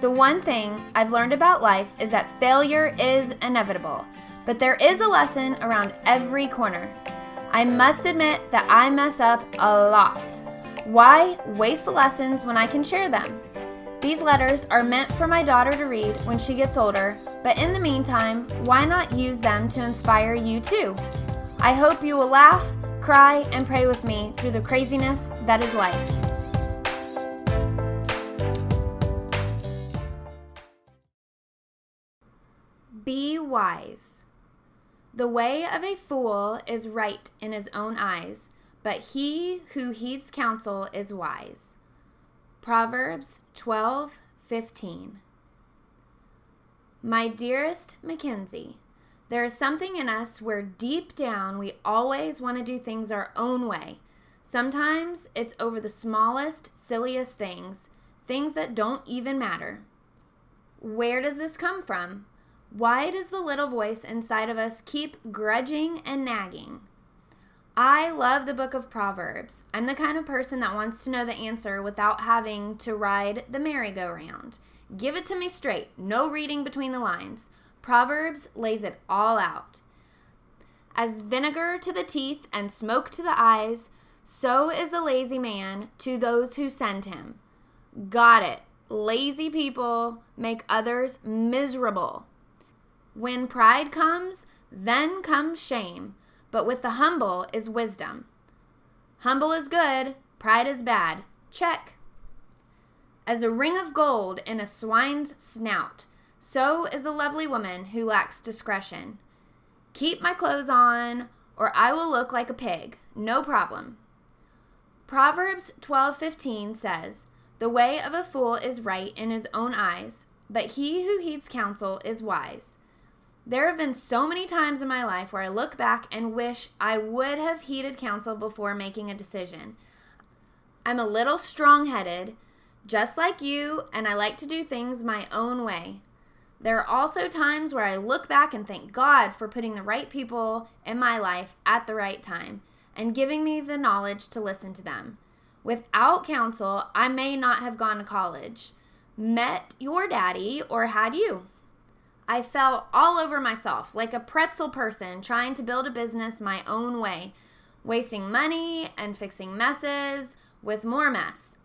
The one thing I've learned about life is that failure is inevitable, but there is a lesson around every corner. I must admit that I mess up a lot. Why waste the lessons when I can share them? These letters are meant for my daughter to read when she gets older, but in the meantime, why not use them to inspire you too? I hope you will laugh, cry, and pray with me through the craziness that is life. Be wise. The way of a fool is right in his own eyes, but he who heeds counsel is wise. Proverbs 12:15. My dearest Mackenzie, there is something in us where deep down we always want to do things our own way. Sometimes it's over the smallest, silliest things that don't even matter. Where does this come from? Why does the little voice inside of us keep grudging and nagging? I love the book of Proverbs. I'm the kind of person that wants to know the answer without having to ride the merry-go-round. Give it to me straight, no reading between the lines. Proverbs lays it all out. As vinegar to the teeth and smoke to the eyes, so is a lazy man to those who send him. Got it. Lazy people make others miserable. When pride comes, then comes shame, but with the humble is wisdom. Humble is good, pride is bad. Check. As a ring of gold in a swine's snout, so is a lovely woman who lacks discretion. Keep my clothes on, or I will look like a pig. No problem. Proverbs 12:15 says, "The way of a fool is right in his own eyes, but he who heeds counsel is wise." There have been so many times in my life where I look back and wish I would have heeded counsel before making a decision. I'm a little strong-headed, just like you, and I like to do things my own way. There are also times where I look back and thank God for putting the right people in my life at the right time and giving me the knowledge to listen to them. Without counsel, I may not have gone to college, met your daddy, or had you. I fell all over myself like a pretzel person trying to build a business my own way, wasting money and fixing messes with more mess.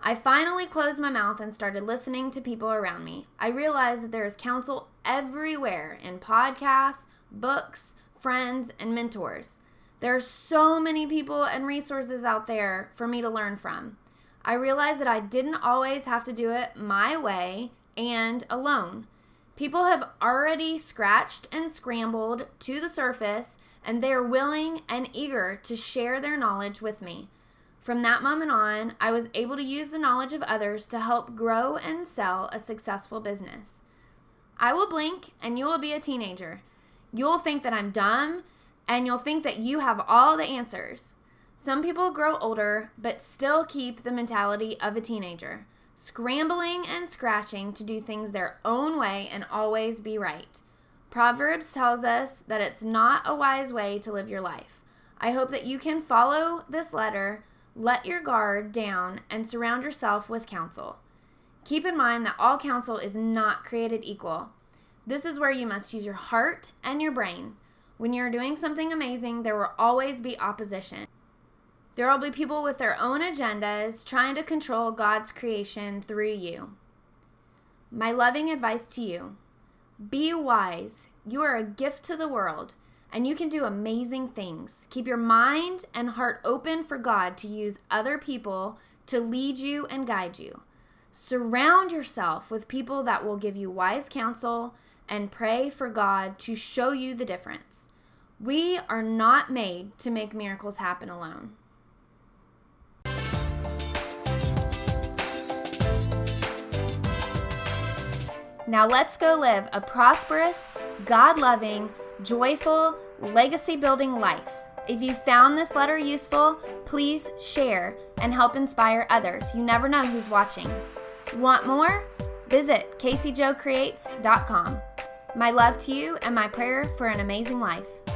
I finally closed my mouth and started listening to people around me. I realized that there is counsel everywhere in podcasts, books, friends, and mentors. There are so many people and resources out there for me to learn from. I realized that I didn't always have to do it my way and alone. People have already scratched and scrambled to the surface, and they are willing and eager to share their knowledge with me. From that moment on, I was able to use the knowledge of others to help grow and sell a successful business. I will blink, and you will be a teenager. You'll think that I'm dumb, and you'll think that you have all the answers. Some people grow older, but still keep the mentality of a teenager, scrambling and scratching to do things their own way and always be right. Proverbs tells us that it's not a wise way to live your life. I hope that you can follow this letter, let your guard down, and surround yourself with counsel. Keep in mind that all counsel is not created equal. This is where you must use your heart and your brain. When you're doing something amazing, there will always be opposition. There will be people with their own agendas trying to control God's creation through you. My loving advice to you: be wise. You are a gift to the world, and you can do amazing things. Keep your mind and heart open for God to use other people to lead you and guide you. Surround yourself with people that will give you wise counsel, and pray for God to show you the difference. We are not made to make miracles happen alone. Now let's go live a prosperous, God-loving, joyful, legacy-building life. If you found this letter useful, please share and help inspire others. You never know who's watching. Want more? Visit CaseyJoeCreates.com. My love to you and my prayer for an amazing life.